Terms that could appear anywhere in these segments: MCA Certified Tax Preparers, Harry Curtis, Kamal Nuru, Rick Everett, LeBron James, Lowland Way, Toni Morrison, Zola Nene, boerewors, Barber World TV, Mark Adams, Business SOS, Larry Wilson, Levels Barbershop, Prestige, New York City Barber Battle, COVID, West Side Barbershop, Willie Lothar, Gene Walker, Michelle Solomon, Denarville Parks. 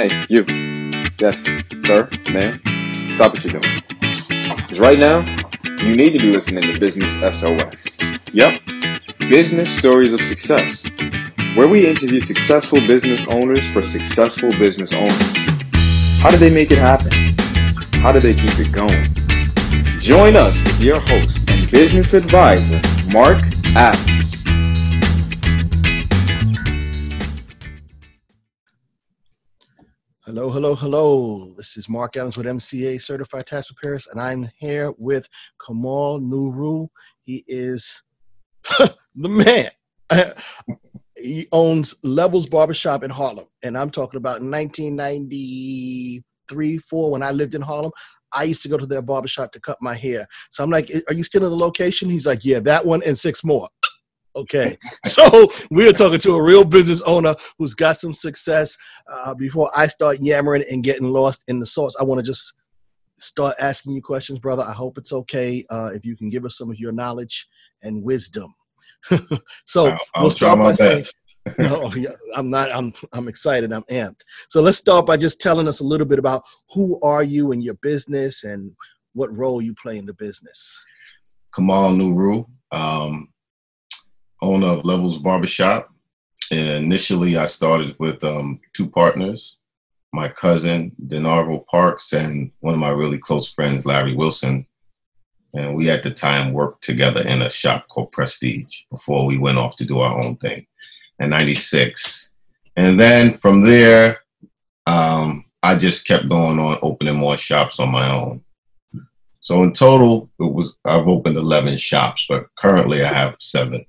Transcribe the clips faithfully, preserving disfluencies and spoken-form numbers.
Hey, you. Yes, sir, ma'am. Stop what you're doing. Because right now, you need to be listening to Business S O S. Yep, Business Stories of Success, where we interview successful business owners for successful business owners. How did they make it happen? How did they keep it going? Join us with your host and business advisor, Mark Adams. Hello, hello, hello. This is Mark Adams with M C A Certified Tax Preparers, and I'm here with Kamal Nuru. He is the man. He owns Levels Barbershop in Harlem, and I'm talking about nineteen ninety-three, four, when I lived in Harlem. I used to go to their barbershop to cut my hair. So I'm like, are you still in the location? He's like, yeah, that one and six more. Okay. So we're talking to a real business owner who's got some success. Uh, before I start yammering and getting lost in the sauce, I want to just start asking you questions, brother. I hope it's okay uh, if you can give us some of your knowledge and wisdom. So I'll, I'll we'll start by saying, no, I'm not. I'm I'm excited. I'm amped. So let's start by just telling us a little bit about who are you and your business and what role you play in the business. Kamal Nuru, um, owner of Levels Barbershop. And initially I started with um, two partners, my cousin, Denarville Parks, and one of my really close friends, Larry Wilson. And we at the time worked together in a shop called Prestige before we went off to do our own thing in ninety-six. And then from there, um, I just kept going on, opening more shops on my own. So in total, it was I've opened eleven shops, but currently I have seven.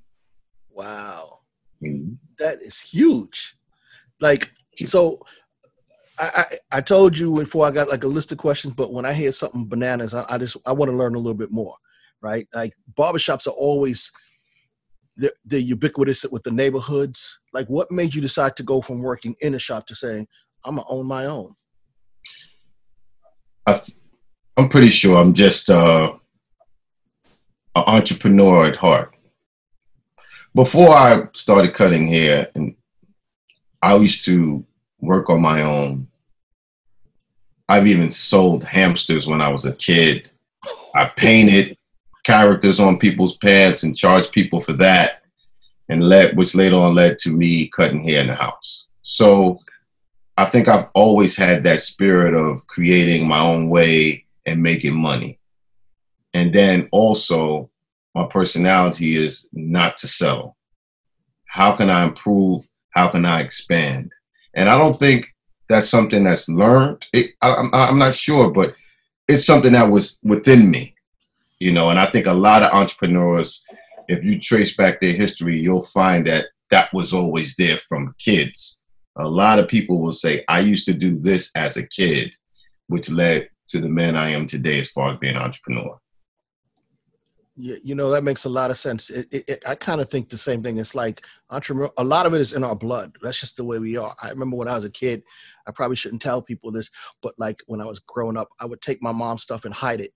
Wow. Mm-hmm. That is huge. Like, so I, I, I told you before I got like a list of questions, but when I hear something bananas, I, I just, I want to learn a little bit more, right? Like barbershops are always, they're, they're ubiquitous with the neighborhoods. Like what made you decide to go from working in a shop to saying, I'm going to own my own? I th- I'm pretty sure I'm just uh, an entrepreneur at heart. Before I started cutting hair, and I used to work on my own. I've even sold hamsters when I was a kid. I painted characters on people's pads and charged people for that, and led, which later on led to me cutting hair in the house. So I think I've always had that spirit of creating my own way and making money. And then also my personality is not to settle. How can I improve? How can I expand? And I don't think that's something that's learned. It, I, I'm, I'm not sure, but it's something that was within me, you know. And I think a lot of entrepreneurs, if you trace back their history, you'll find that that was always there from kids. A lot of people will say, I used to do this as a kid, which led to the man I am today as far as being an entrepreneur. Yeah, you know, that makes a lot of sense. It, it, it, I kind of think the same thing. It's like entrepreneur. A lot of it is in our blood. That's just the way we are. I remember when I was a kid, I probably shouldn't tell people this, but like when I was growing up, I would take my mom's stuff and hide it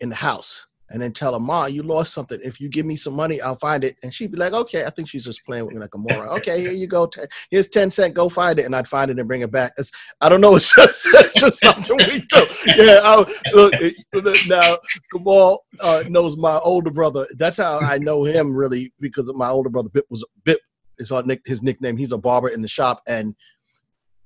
in the house and then tell her, Ma, you lost something. If you give me some money, I'll find it. And she'd be like, okay. I think she's just playing with me like a moron. Okay, here you go. Here's ten cents. Go find it. And I'd find it and bring it back. It's, I don't know. It's just, it's just something we do. Yeah. I, look, now, Kamal uh, knows my older brother. That's how I know him, really, because of my older brother. Bip was Bip is our nick, his nickname. He's a barber in the shop. And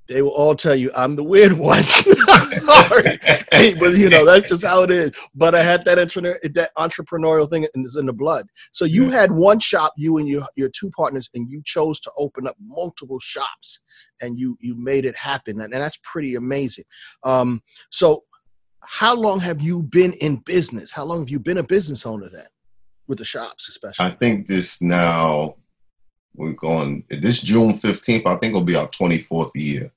they will all tell you I'm the weird one. I'm sorry. Hey, but you know, that's just how it is. But I had that entrepreneur, that entrepreneurial thing and it's in the blood. So you had one shop, you and your, your two partners, and you chose to open up multiple shops and you, you made it happen. And, and that's pretty amazing. Um, so how long have you been in business? How long have you been a business owner then with the shops, especially? I think this now we're going, this June fifteenth, I think it'll be our twenty-fourth year.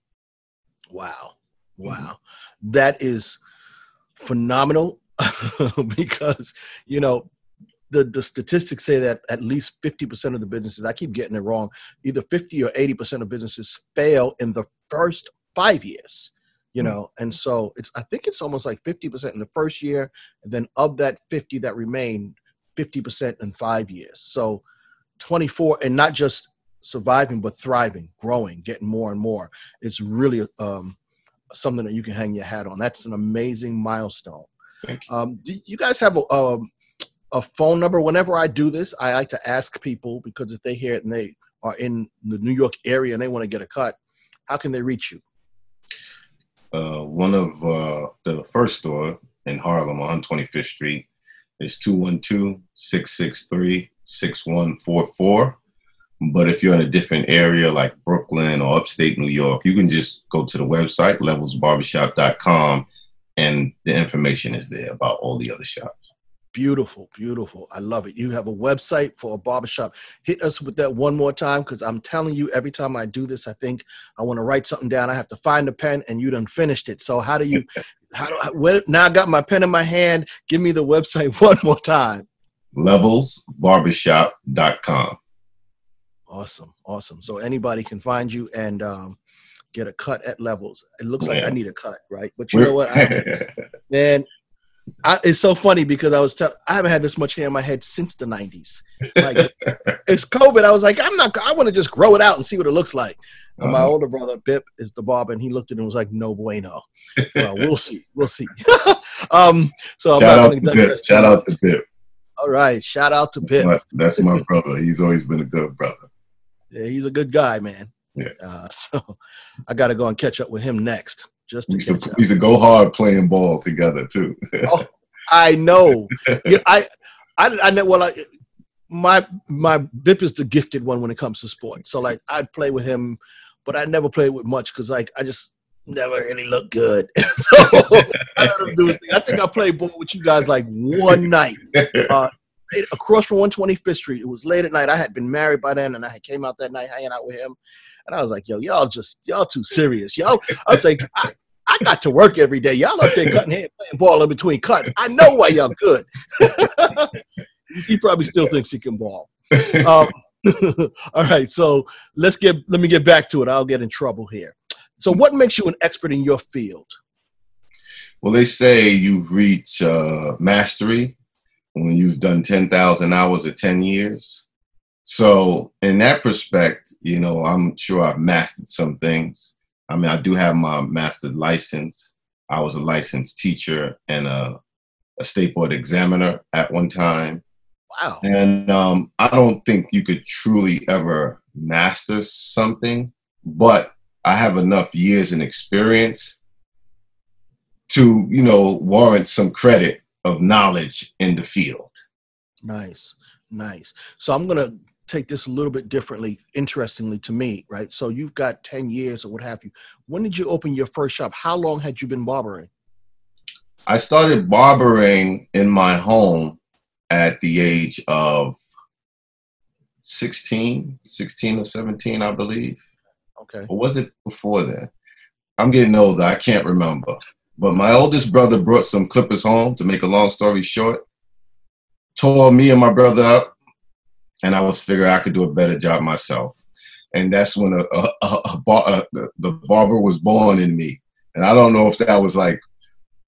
Wow. Wow. That is phenomenal because, you know, the, the statistics say that at least fifty percent of the businesses, I keep getting it wrong, either fifty or eighty percent of businesses fail in the first five years, you know? And so it's, I think it's almost like fifty percent in the first year. And then of that fifty that remain, fifty percent in five years. So twenty-four, and not just surviving, but thriving, growing, getting more and more. It's really, um, something that you can hang your hat on. That's an amazing milestone. Thank you. Um, do you guys have a, a, a phone number? Whenever I do this, I like to ask people, because if they hear it and they are in the New York area and they want to get a cut, how can they reach you? Uh, one of uh, the first store in Harlem on twenty-fifth street is two one two, six six three, six one four four. But if you're in a different area like Brooklyn or upstate New York, you can just go to the website, levels barbershop dot com, and the information is there about all the other shops. Beautiful, beautiful. I love it. You have a website for a barbershop. Hit us with that one more time, because I'm telling you, every time I do this, I think I want to write something down. I have to find a pen, and you done finished it. So how do you – How do I, where, now I got my pen in my hand. Give me the website one more time. levels barbershop dot com. Awesome. Awesome. So anybody can find you and um, get a cut at Levels. It looks man. like I need a cut, right? But you We're, know what? I, man, I, it's so funny because I was telling, I haven't had this much hair in my head since the nineties. Like, it's COVID. I was like, I'm not, I want to just grow it out and see what it looks like. And um, my older brother, Bip, is the barber, and he looked at it and was like, no bueno. Well, we'll see. We'll see. um, so I'm not going to Shout out to Bip. All right. Shout out to Bip. That's my, that's my brother. He's always been a good brother. Yeah, he's a good guy, man. Yes. Uh, so I got to go and catch up with him next. Just to we should, catch up. We should go hard playing ball together, too. Oh, I know. You know, I, I, I know. Well, I, my my Bip is the gifted one when it comes to sports. So, like, I'd play with him, but I never played with much because, like, I just never really looked good. So I let him do his thing. I think I played ball with you guys like one night. Uh, Across from one twenty-fifth street, it was late at night. I had been married by then, and I came out that night hanging out with him. And I was like, "Yo, y'all just y'all too serious, y'all." I was like, "I, I got to work every day. Y'all up there cutting hair, playing ball in between cuts. I know why y'all good." He probably still thinks he can ball. Um, all right, so let's get let me get back to it. I'll get in trouble here. So, what makes you an expert in your field? Well, they say you reach uh, mastery when you've done ten thousand hours or ten years. So in that respect, you know, I'm sure I've mastered some things. I mean, I do have my master's license. I was a licensed teacher and a, a state board examiner at one time. Wow. And um, I don't think you could truly ever master something, but I have enough years and experience to, you know, warrant some credit of knowledge in the field. Nice, nice. So I'm going to take this a little bit differently, interestingly to me, right? So you've got ten years or what have you. When did you open your first shop? How long had you been barbering? I started barbering in my home at the age of sixteen, sixteen or seventeen, I believe. Okay. Or was it before that? I'm getting older. I can't remember. But my oldest brother brought some clippers home, to make a long story short, tore me and my brother up, and I was figuring I could do a better job myself. And that's when a, a, a, a bar, a, the barber was born in me. And I don't know if that was like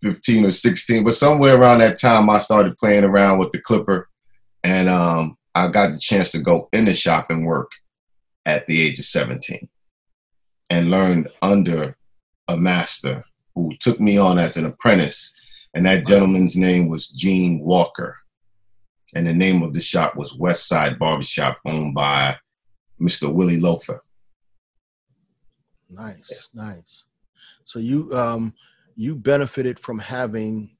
fifteen or sixteen, but somewhere around that time I started playing around with the clipper, and um, I got the chance to go in the shop and work at the age of seventeen and learned under a master who took me on as an apprentice, and that gentleman's name was Gene Walker. And the name of the shop was West Side Barbershop, owned by Mister Willie Lothar. Nice, yeah. Nice. So you um, you benefited from having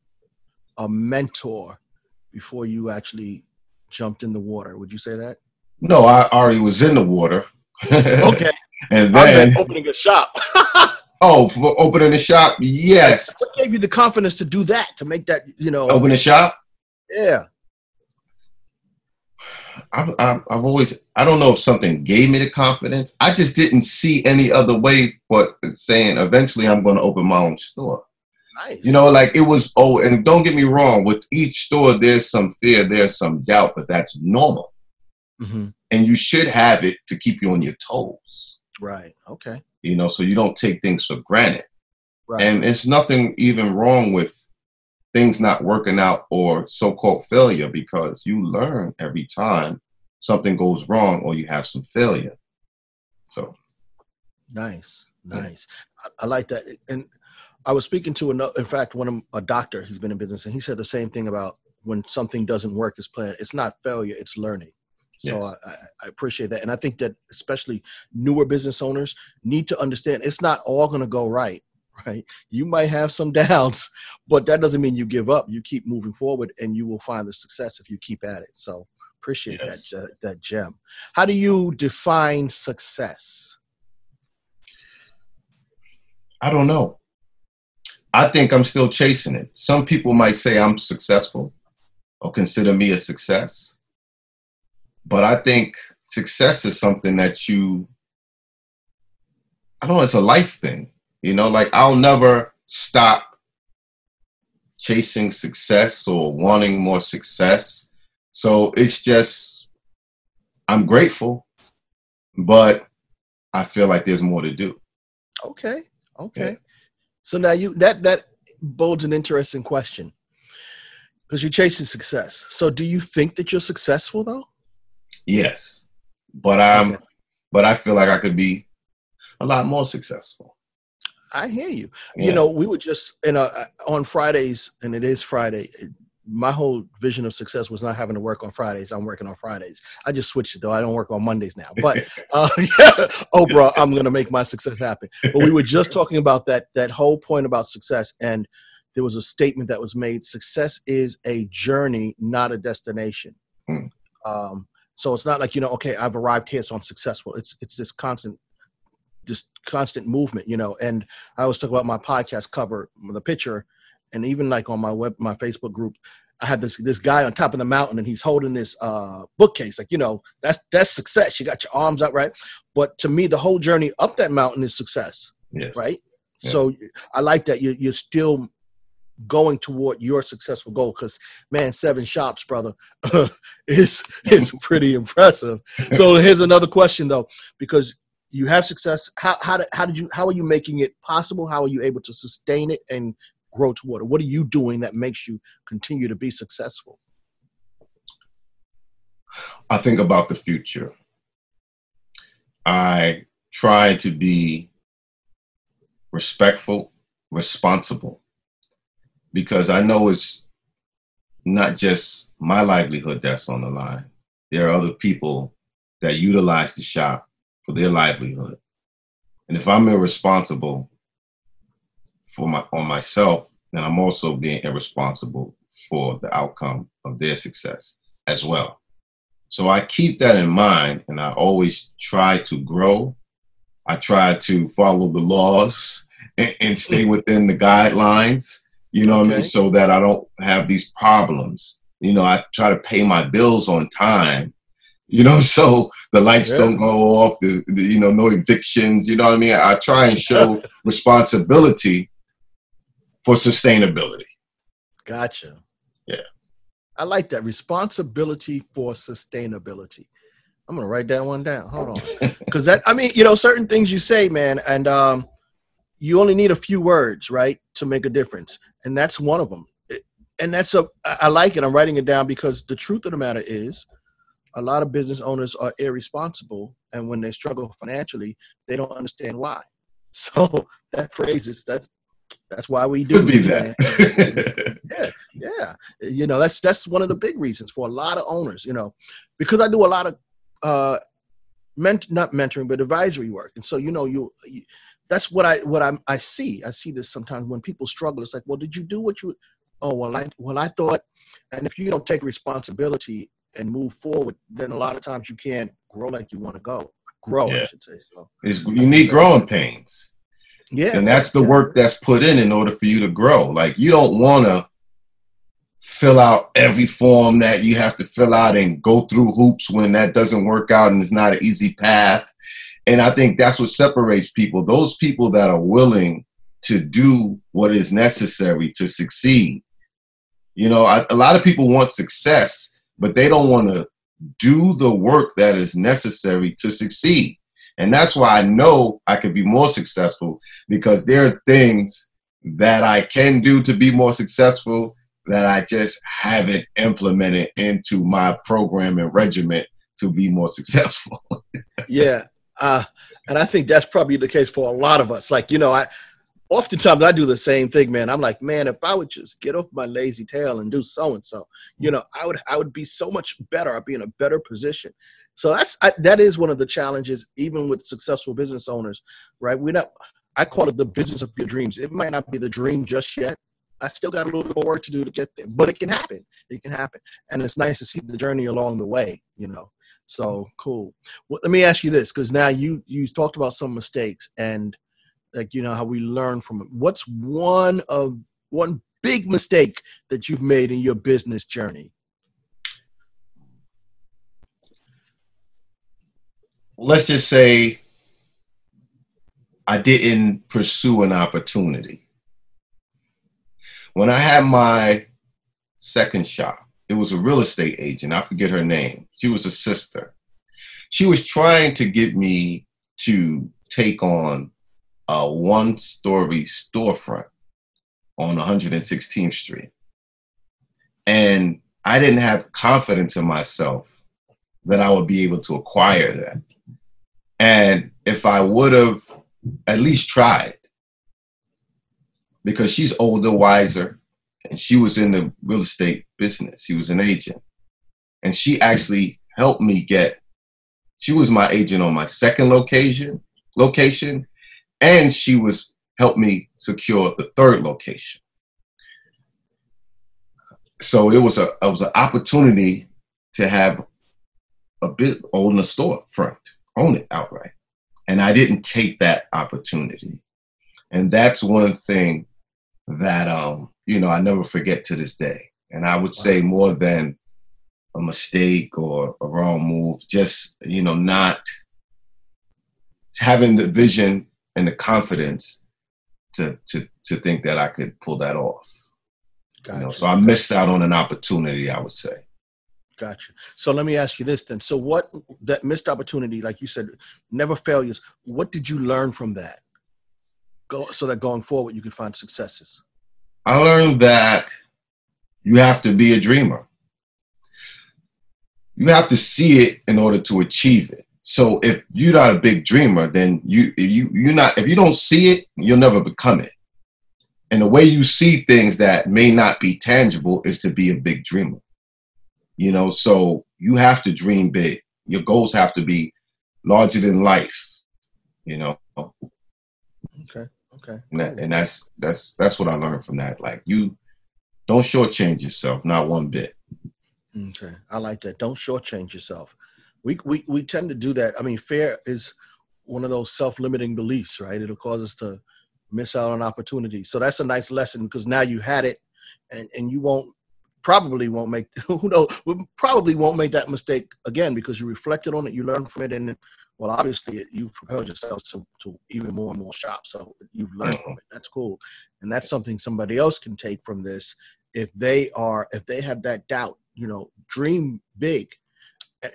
a mentor before you actually jumped in the water. Would you say that? No, I already was in the water. Okay. And then opening a shop. Oh, for opening the shop? Yes. What gave you the confidence to do that, to make that, you know? Open the shop? Yeah. I've, I've always, I don't know if something gave me the confidence. I just didn't see any other way but saying eventually I'm going to open my own store. Nice. You know, like it was, oh, and don't get me wrong, with each store there's some fear, there's some doubt, but that's normal. Mm-hmm. And you should have it to keep you on your toes. Right. Okay. You know, so you don't take things for granted. Right. And it's nothing even wrong with things not working out or so-called failure, because you learn every time something goes wrong or you have some failure. So. Nice. Nice. I, I like that. And I was speaking to another, in fact, one of a doctor who's been in business, and he said the same thing about when something doesn't work as planned, it's not failure, it's learning. So yes. I, I appreciate that. And I think that especially newer business owners need to understand it's not all going to go right, right? You might have some downs, but that doesn't mean you give up. You keep moving forward and you will find the success if you keep at it. So appreciate yes. that, uh, that gem. How do you define success? I don't know. I think I'm still chasing it. Some people might say I'm successful or consider me a success. But I think success is something that you, I don't know, it's a life thing. You know, like I'll never stop chasing success or wanting more success. So it's just, I'm grateful, but I feel like there's more to do. Okay. Okay. Yeah. So now you that that bodes an interesting question because you're chasing success. So do you think that you're successful though? Yes, but I'm, okay. but I feel like I could be a lot more successful. I hear you. Yeah. You know, we were just in a, on Fridays, and it is Friday. My whole vision of success was not having to work on Fridays. I'm working on Fridays. I just switched it though. I don't work on Mondays now. But uh, yeah. oh, bro, I'm gonna make my success happen. But we were just talking about that that whole point about success, and there was a statement that was made: success is a journey, not a destination. Hmm. Um, So it's not like, you know, okay, I've arrived here, so I'm successful. It's it's this constant, this constant movement, you know. And I always talk about my podcast cover, the picture, and even like on my web, my Facebook group, I had this this guy on top of the mountain, and he's holding this uh, bookcase, like you know, that's that's success. You got your arms up, right? But to me, the whole journey up that mountain is success, yes. right? Yeah. So I like that you you're still going toward your successful goal, because man, seven shops, brother, is is pretty impressive. So here's another question though, because you have success. How how did, how did you how are you making it possible? How are you able to sustain it and grow toward it? What are you doing that makes you continue to be successful? I think about the future. I try to be respectful, responsible. Because I know it's not just my livelihood that's on the line. There are other people that utilize the shop for their livelihood. And if I'm irresponsible for my on myself, then I'm also being irresponsible for the outcome of their success as well. So I keep that in mind, and I always try to grow. I try to follow the laws and, and stay within the guidelines. You know what okay. I mean? So that I don't have these problems. You know, I try to pay my bills on time, you know, so the lights yeah. don't go off, the, the, you know, no evictions. You know what I mean? I try and show responsibility for sustainability. Gotcha. Yeah. I like that. Responsibility for sustainability. I'm going to write that one down. Hold on. Because that, I mean, you know, certain things you say, man, and um, you only need a few words, right, to make a difference. And that's one of them. And that's a, I like it. I'm writing it down because the truth of the matter is a lot of business owners are irresponsible. And when they struggle financially, they don't understand why. So that phrase is, that's, that's why we do. Could be that. yeah. Yeah. You know, that's, that's one of the big reasons for a lot of owners, you know, because I do a lot of, uh, ment- not mentoring, but advisory work. And so, you know, you, you that's what I what I'm, I see. I see this sometimes when people struggle. It's like, well, did you do what you? Oh, well, I well I thought. And if you don't take responsibility and move forward, then a lot of times you can't grow like you want to go. Grow, yeah. I should say. So it's, you need growing pains. Yeah, and that's the work that's put in in order for you to grow. Like you don't want to fill out every form that you have to fill out and go through hoops when that doesn't work out and it's not an easy path. And I think that's what separates people. Those people that are willing to do what is necessary to succeed. You know, I, a lot of people want success, but they don't want to do the work that is necessary to succeed. And that's why I know I could be more successful, because there are things that I can do to be more successful that I just haven't implemented into my program and regimen to be more successful. Yeah. Uh, and I think that's probably the case for a lot of us. Like, you know, I, oftentimes I do the same thing, man. I'm like, man, if I would just get off my lazy tail and do so-and-so, you know, I would, I would be so much better. I'd be in a better position. So that's, I, that is one of the challenges, even with successful business owners, right? We're not, I call it the business of your dreams. It might not be the dream just yet. I still got a little bit of work to do to get there, but it can happen. It can happen. And it's nice to see the journey along the way, you know? So cool. Well, let me ask you this, because now you, you talked about some mistakes and, like, you know, how we learn from it. What's one of one big mistake that you've made in your business journey? Let's just say I didn't pursue an opportunity. When I had my second shop, it was a real estate agent. I forget her name. She was a sister. She was trying to get me to take on a one-story storefront on one hundred sixteenth street. And I didn't have confidence in myself that I would be able to acquire that. And if I would have at least tried, because she's older, wiser, and she was in the real estate business. She was an agent. And she actually helped me get, she was my agent on my second location, location. And she was helped me secure the third location. So it was a it was an opportunity to have a bit own the store front, own it outright. And I didn't take that opportunity. And that's one thing that um, you know, I never forget to this day. And I would say more than a mistake or a wrong move, just, you know, not having the vision and the confidence to, to, to think that I could pull that off. Gotcha. You know, so I missed out on an opportunity, I would say. Gotcha. So let me ask you this then. So what, that missed opportunity, like you said, never failures, what did you learn from that? Go, so that going forward, you can find successes. I learned that you have to be a dreamer. You have to see it in order to achieve it. So if you're not a big dreamer, then you you you're not. If you don't see it, you'll never become it. And the way you see things that may not be tangible is to be a big dreamer. You know, so you have to dream big. Your goals have to be larger than life. You know. Okay. Okay. And, that, and that's that's that's what I learned from that. Like, you don't shortchange yourself, not one bit. Okay, I like that. Don't shortchange yourself. We, we we tend to do that. I mean, fear is one of those self-limiting beliefs, right? It'll cause us to miss out on opportunities. So that's a nice lesson, because now you had it, and, and you won't probably won't make who knows we probably won't make that mistake again, because you reflected on it, you learned from it, and well, obviously you've propelled yourself to, to even more and more shops. So you've learned from it. That's cool, and that's something somebody else can take from this if they are if they have that doubt. You know, dream big.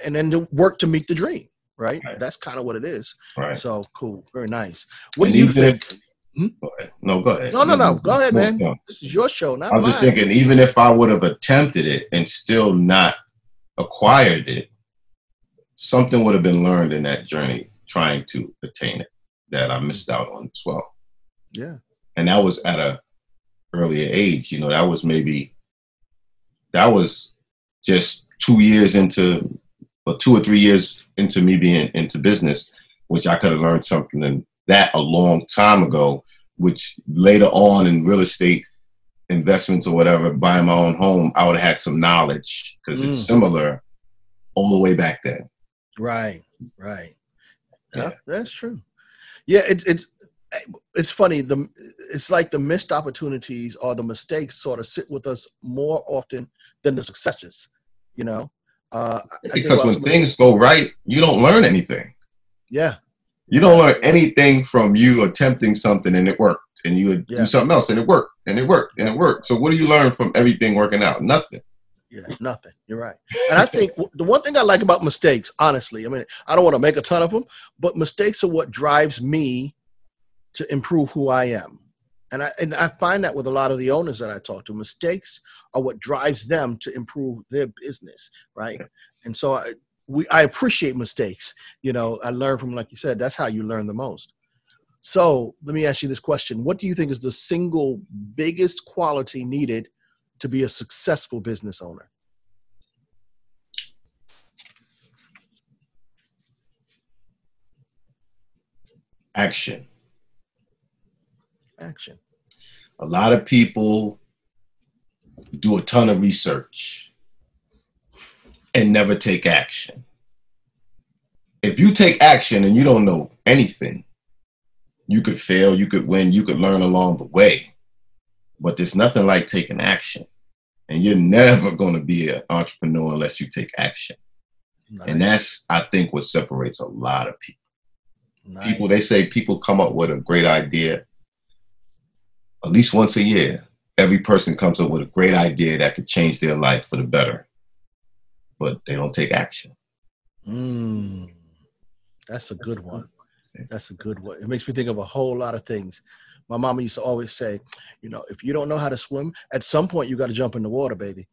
And then to work to meet the dream, right? right. That's kind of what it is. Right. So cool, very nice. What and do you think? If, hmm? go no, go ahead. No, no, no. Go ahead, man. No. This is your show, not I'm mine. I'm just thinking, even if I would have attempted it and still not acquired it, something would have been learned in that journey trying to attain it that I missed out on as well. Yeah. And that was at a earlier age. You know, that was maybe that was just two years into. Or two or three years into me being into business, which I could have learned something in that a long time ago, which later on in real estate investments or whatever, buying my own home, I would have had some knowledge because mm. it's similar all the way back then. Right, right. Yeah, yeah that's true. Yeah, it, it's it's funny. The It's like the missed opportunities or the mistakes sort of sit with us more often than the successes, you know? Uh, because when things go right, you don't learn anything. Yeah. You don't learn anything from you attempting something and it worked. And you would yeah. do something else and it worked. And it worked. And it worked. So what do you learn from everything working out? Nothing. Yeah, nothing. You're right. And I think the one thing I like about mistakes, honestly, I mean, I don't want to make a ton of them, but mistakes are what drives me to improve who I am. And I and I find that with a lot of the owners that I talk to, mistakes are what drives them to improve their business, right? And so I, we I appreciate mistakes. You know, I learn from, like you said, that's how you learn the most. So let me ask you this question. What do you think is the single biggest quality needed to be a successful business owner? Action. Action. A lot of people do a ton of research and never take action. If you take action and you don't know anything, you could fail, you could win, you could learn along the way, but there's nothing like taking action. And you're never going to be an entrepreneur unless you take action. Nice. And that's, I think, what separates a lot of people. Nice. People, they say people come up with a great idea at least once a year. Every person comes up with a great idea that could change their life for the better, but they don't take action. Mm, that's a good one. That's a good one. It makes me think of a whole lot of things. My mama used to always say, you know, if you don't know how to swim, at some point you got to jump in the water, baby.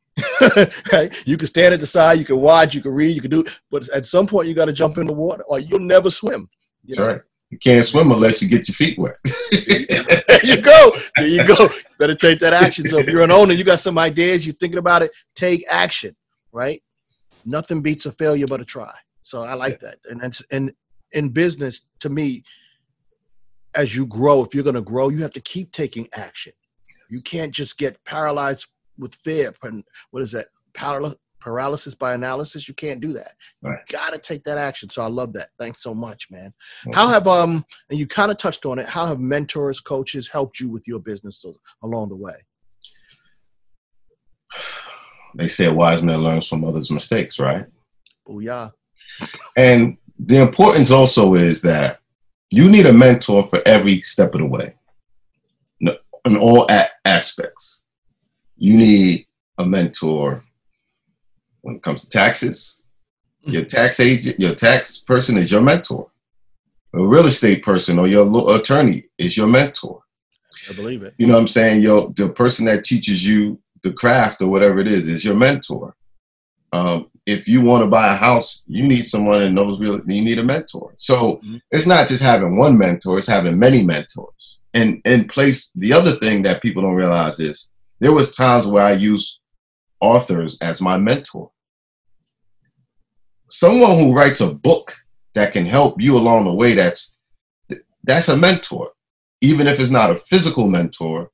Right? You can stand at the side, you can watch, you can read, you can do, but at some point you got to jump in the water or you'll never swim. You know? That's right. You can't swim unless you get your feet wet. There you go. There you go. Better take that action. So if you're an owner, you got some ideas, you're thinking about it, take action, right? Nothing beats a failure but a try. So I like that. And that's, and in business, to me, as you grow, if you're going to grow, you have to keep taking action. You can't just get paralyzed with fear. What is that? Paralysis. Paralysis by analysis. You can't do that. You right. Gotta take that action. So I love that. Thanks so much, man. Okay. How have um and you kind of touched on it, how have mentors, coaches helped you with your business along the way? They said wise men learn from others' mistakes, right? Oh yeah. And the importance also is that you need a mentor for every step of the way. In all a- aspects. You need a mentor. When it comes to taxes, your tax agent, your tax person is your mentor. A real estate person or your attorney is your mentor. I believe it. You know what I'm saying? Your, the person that teaches you the craft or whatever it is is your mentor. Um, if you want to buy a house, you need someone that knows real, you need a mentor. So mm-hmm. It's not just having one mentor, it's having many mentors. And in place, the other thing that people don't realize is there was times where I used authors as my mentor. Someone who writes a book that can help you along the way, that's, that's a mentor. Even if it's not a physical mentor,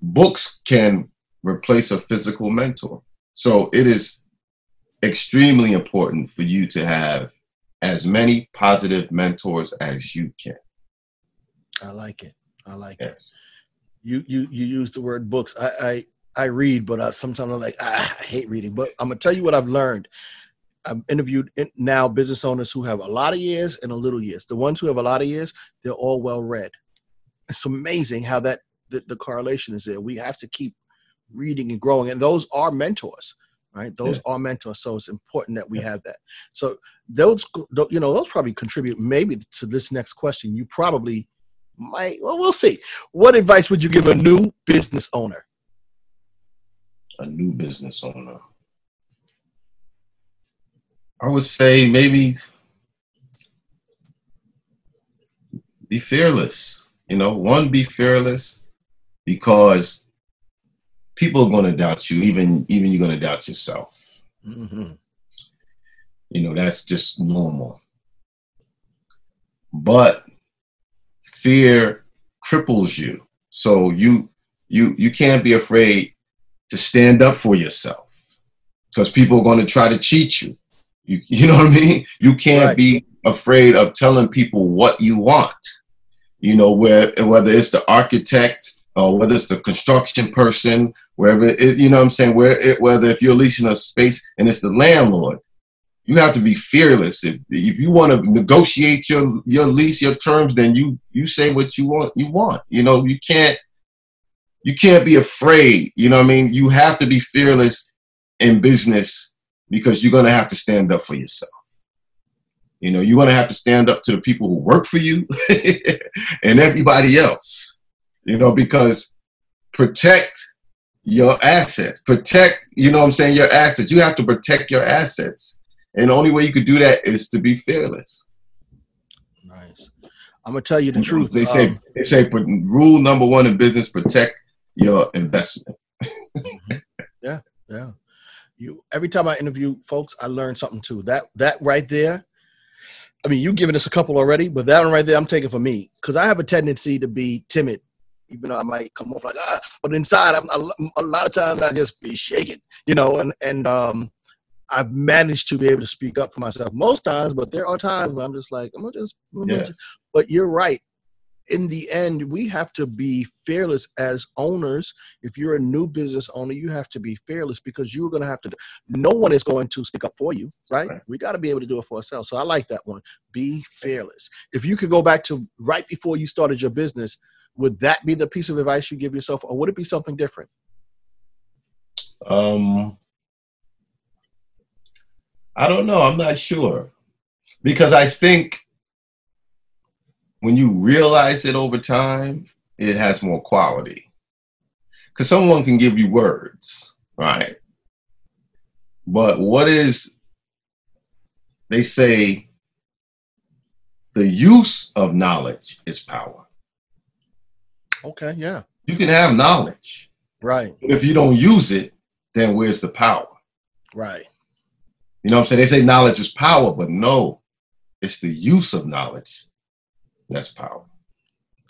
books can replace a physical mentor. So it is extremely important for you to have as many positive mentors as you can. I like it. I like yes. it. You, you, you use the word books. I, I, I read, but I, sometimes I'm like, ah, I hate reading. But I'm going to tell you what I've learned. I've interviewed in, now business owners who have a lot of years and a little years. The ones who have a lot of years, they're all well-read. It's amazing how that the, the correlation is there. We have to keep reading and growing. And those are mentors, right? Those yeah. are mentors. So it's important that we yeah. have that. So those, you know, those probably contribute maybe to this next question. You probably might, well, we'll see. What advice would you give a new business owner? A new business owner. I would say maybe be fearless. You know, one, be fearless because people are going to doubt you. Even, even you're going to doubt yourself. Mm-hmm. You know, that's just normal. But fear cripples you. So you, you, you can't be afraid to stand up for yourself because people are going to try to cheat you. You, you know what I mean? You can't right. be afraid of telling people what you want, you know, where, whether it's the architect or whether it's the construction person, wherever it, you know what I'm saying? Where it, whether if you're leasing a space and it's the landlord, you have to be fearless. If, if you want to negotiate your, your lease, your terms, then you, you say what you want, you want, you know, you can't, You can't be afraid, you know what I mean? You have to be fearless in business because you're going to have to stand up for yourself. You know, you're going to have to stand up to the people who work for you and everybody else, you know, because protect your assets. Protect, you know what I'm saying, your assets. You have to protect your assets. And the only way you could do that is to be fearless. Nice. I'm gonna tell you the truth. They say um, they say rule number one in business: protect your investment. Mm-hmm. Yeah, yeah. You every time I interview folks, I learn something too. That that right there. I mean, you've given us a couple already, but that one right there, I'm taking for me because I have a tendency to be timid, even though I might come off like ah, but inside, I'm, a lot of times I just be shaking, you know, and and um. I've managed to be able to speak up for myself most times, but there are times where I'm just like, I'm gonna just, I'm gonna yes. just. But you're right. In the end, we have to be fearless as owners. If you're a new business owner, you have to be fearless because you're going to have to, no one is going to stick up for you, right? right. We got to be able to do it for ourselves. So I like that one. Be fearless. If you could go back to right before you started your business, would that be the piece of advice you give yourself or would it be something different? Um. I don't know. I'm not sure. Because I think when you realize it over time, it has more quality. Because someone can give you words, right? But what is, they say, the use of knowledge is power. Okay, yeah. You can have knowledge. Right. But if you don't use it, then where's the power? Right. You know what I'm saying? They say knowledge is power, but no, it's the use of knowledge that's power.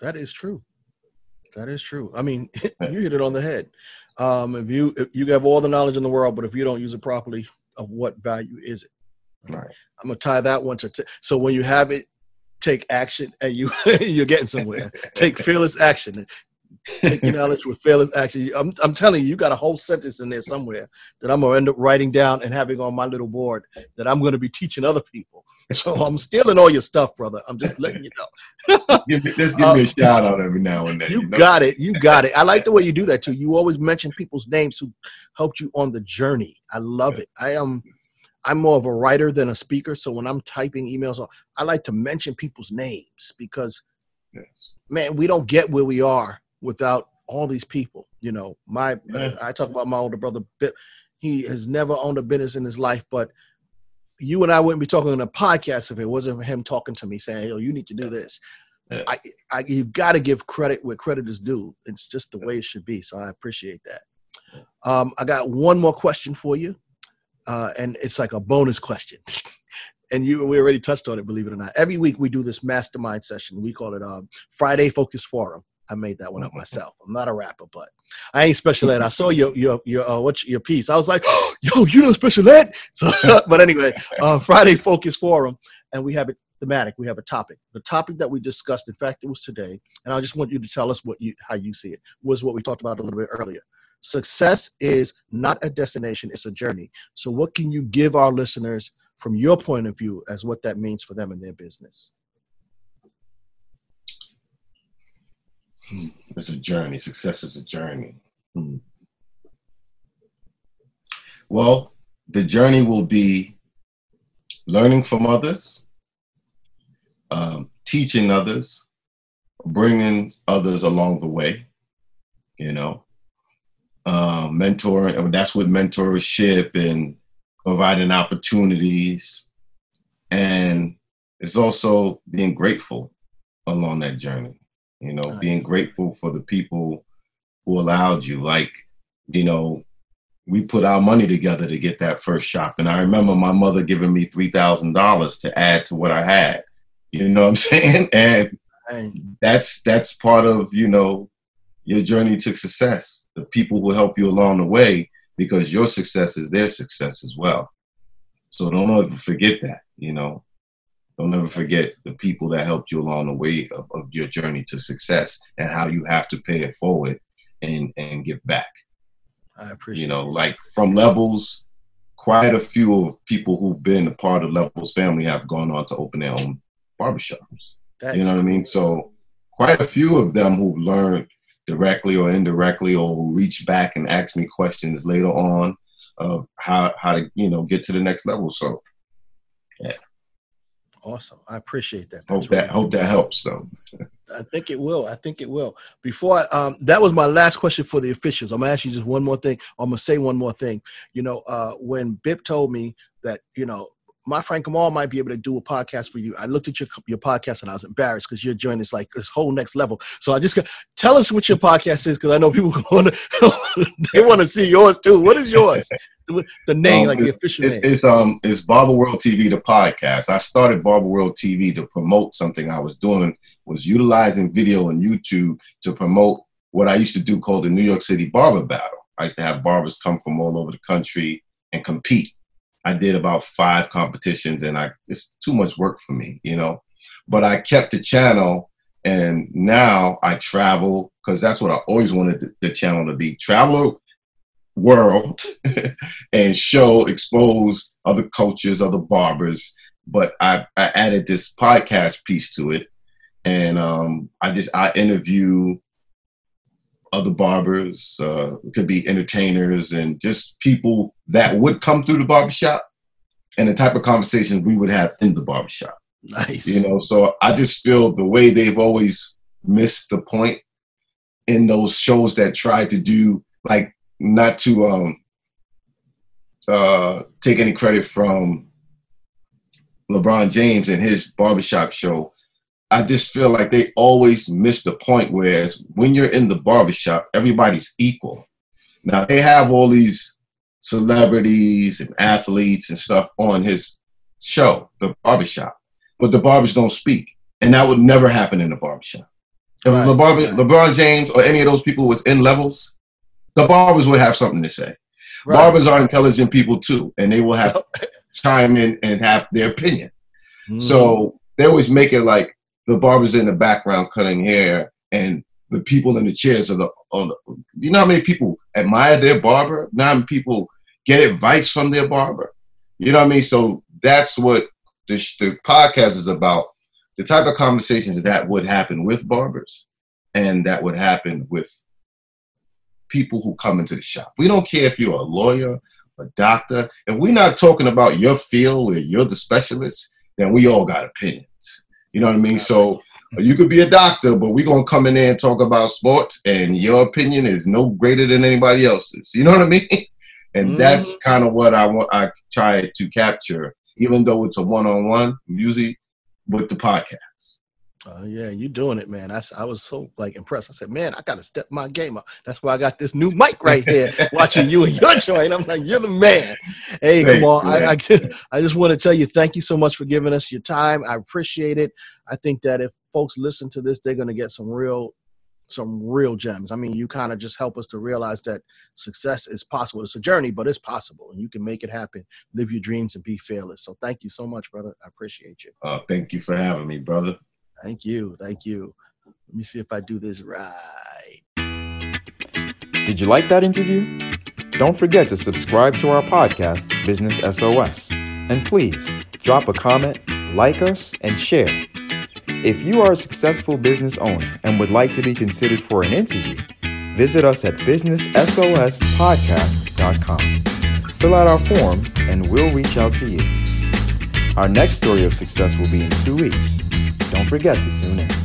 That is true. That is true. I mean, you hit it on the head. Um, if you if you have all the knowledge in the world, but if you don't use it properly, of what value is it? Right. I'm gonna tie that one to t- so when you have it, take action, and you you're getting somewhere. Take fearless action. Take your knowledge with fearless action. I'm, I'm telling you, you got a whole sentence in there somewhere that I'm going to end up writing down and having on my little board that I'm going to be teaching other people. So I'm stealing all your stuff, brother. I'm just letting you know. give me, just give um, me a shout out every now and then. You, you know? got it. You got it. I like the way you do that, too. You always mention people's names who helped you on the journey. I love it. I am. I'm more of a writer than a speaker. So when I'm typing emails, I like to mention people's names because, yes. man, we don't get where we are without all these people. You know, my yeah. I talk about my older brother. He has never owned a business in his life, but you and I wouldn't be talking on a podcast if it wasn't for him talking to me saying, "Yo, you need to do this." Yeah. I, I, you've got to give credit where credit is due. It's just the way it should be. So I appreciate that. Um, I got one more question for you, uh, and it's like a bonus question. And you, we already touched on it, believe it or not. Every week we do this mastermind session. We call it um, Friday Focus Forum. I made that one up myself. I'm not a rapper, but I ain't Special Ed. I saw your your your uh, what your piece. I was like, oh, yo, you know Special Ed. So, but anyway, uh, Friday Focus Forum, and we have it thematic. We have a topic. The topic that we discussed, in fact, it was today, and I just want you to tell us what you how you see it was what we talked about a little bit earlier. Success is not a destination; it's a journey. So, what can you give our listeners from your point of view as what that means for them in their business? It's a journey. Success is a journey. Hmm. Well, the journey will be learning from others, um, teaching others, bringing others along the way, you know, um, mentoring. That's what mentorship and providing opportunities. And it's also being grateful along that journey. You know, nice. Being grateful for the people who allowed you. Like, you know, we put our money together to get that first shop. And I remember my mother giving me three thousand dollars to add to what I had. You know what I'm saying? And that's that's part of, you know, your journey to success. The people who help you along the way, because your success is their success as well. So don't ever forget that, you know. Don't ever forget the people that helped you along the way of, of your journey to success and how you have to pay it forward and, and give back. I appreciate You know, like from Levels, quite a few of people who've been a part of Levels family have gone on to open their own barbershops. That's you know what cool. I mean? So quite a few of them who've learned directly or indirectly or who reach back and ask me questions later on of how, how to, you know, get to the next level. So, yeah. Awesome. I appreciate that. That's hope that, hope that helps. So, I think it will. I think it will. Before I, um, that was my last question for the officials. I'm going to ask you just one more thing. I'm going to say one more thing. You know, uh, when Bip told me that, you know, my friend Kamal might be able to do a podcast for you. I looked at your your podcast and I was embarrassed because your journey is like this whole next level. So I just got, tell us what your podcast is, because I know people want to they want to see yours too. What is yours? The name, um, like the official it's, name. It's um it's Barber World T V, the podcast. I started Barber World T V to promote something I was doing, was utilizing video and YouTube to promote what I used to do called the New York City Barber Battle. I used to have barbers come from all over the country and compete. I did about five competitions, and I it's too much work for me, you know. But I kept the channel, and now I travel, because that's what I always wanted the, the channel to be: travel world and show, expose other cultures, other barbers. But I, I added this podcast piece to it, and um, I just I interview other barbers, uh, could be entertainers, and just people that would come through the barbershop, and the type of conversations we would have in the barbershop. Nice. You know, so I just feel the way they've always missed the point in those shows that tried to do, like, not to um, uh, take any credit from LeBron James and his barbershop show. I just feel like they always miss the point, whereas when you're in the barbershop, everybody's equal. Now, they have all these celebrities and athletes and stuff on his show, the barbershop, but the barbers don't speak. And that would never happen in the barbershop. If right. LeBron, LeBron James or any of those people was in Levels, the barbers would have something to say. Right. Barbers are intelligent people too, and they will have to chime in and have their opinion. Mm. So they always make it like, the barbers in the background cutting hair, and the people in the chairs are the, are the. You know how many people admire their barber? Not many people get advice from their barber. You know what I mean? So that's what the, the podcast is about: the type of conversations that would happen with barbers, and that would happen with people who come into the shop. We don't care if you're a lawyer, a doctor. If we're not talking about your field, where you're the specialist, then we all got opinions. You know what I mean? So you could be a doctor, but we're going to come in there and talk about sports, and your opinion is no greater than anybody else's. You know what I mean? And mm-hmm. that's kind of what I want. I try to capture, even though it's a one-on-one, usually with the podcast. Oh, uh, yeah, you're doing it, man. I, I was so, like, impressed. I said, man, I got to step my game up. That's why I got this new mic right here watching you and your joint. I'm like, you're the man. Hey, Kamal, I, I, I just want to tell you thank you so much for giving us your time. I appreciate it. I think that if folks listen to this, they're going to get some real some real gems. I mean, you kind of just help us to realize that success is possible. It's a journey, but it's possible, and you can make it happen. Live your dreams and be fearless. So thank you so much, brother. I appreciate you. Uh, thank you for having me, brother. Thank you. Thank you. Let me see if I do this right. Did you like that interview? Don't forget to subscribe to our podcast, Business S O S. And please drop a comment, like us, and share. If you are a successful business owner and would like to be considered for an interview, visit us at business s o s podcast dot com. Fill out our form and we'll reach out to you. Our next story of success will be in two weeks. Don't forget to tune in.